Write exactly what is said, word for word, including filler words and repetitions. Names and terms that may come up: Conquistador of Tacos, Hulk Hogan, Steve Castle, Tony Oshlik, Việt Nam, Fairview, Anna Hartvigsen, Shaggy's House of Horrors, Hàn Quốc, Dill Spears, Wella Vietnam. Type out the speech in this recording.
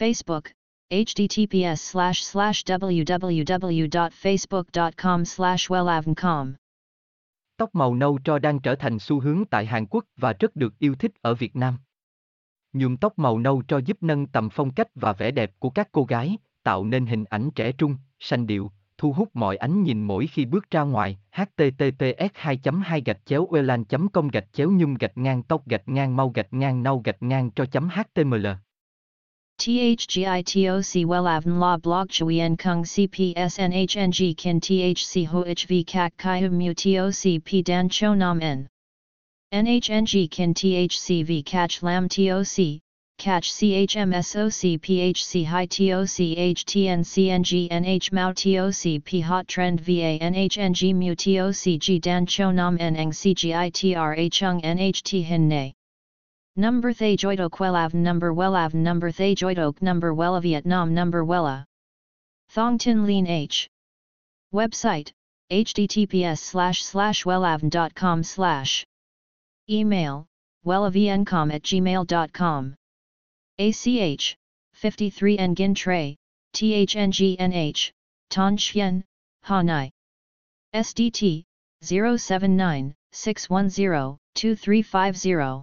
Facebook, https slash slash www.facebook.com slash wellavncom Tóc màu nâu tro đang trở thành xu hướng tại Hàn Quốc và rất được yêu thích ở Việt Nam. Nhuộm tóc màu nâu tro giúp nâng tầm phong cách và vẻ đẹp của các cô gái, tạo nên hình ảnh trẻ trung, sành điệu, thu hút mọi ánh nhìn mỗi khi bước ra ngoài. H T T P S hai chấm hai gạch chéo welan chấm com gạch chéo nhung gạch ngang tóc gạch ngang mau gạch ngang nâu gạch ngang tro chấm html THGITOC Wellavn La Block Chui N Kung C P S N H N G Kin T H C Ho H V Kak Kai Mu T O C P Dan Cho Nam N N H N G Kin T H C V Catch Lam T O C Catch C H M S O C P H C High T O C H T N C N G N H Mao T O C P Hot Trend V A N H N G Mu T O C G Dan Cho Nam N Ng C G I T R A Chung N H T Hin Nay Number Thay Joidok Wellavn Number Wellavn Number Thay Joidok Number Wella Vietnam Number Wella Thong Tin Lean H Website https slash slash wellavn.com slash Email wellavncom at gmail.com A C H fifty-three Nguyen Tray THNGNH Tan Chien Ha Nai S D T zero seven nine six one zero two three five zero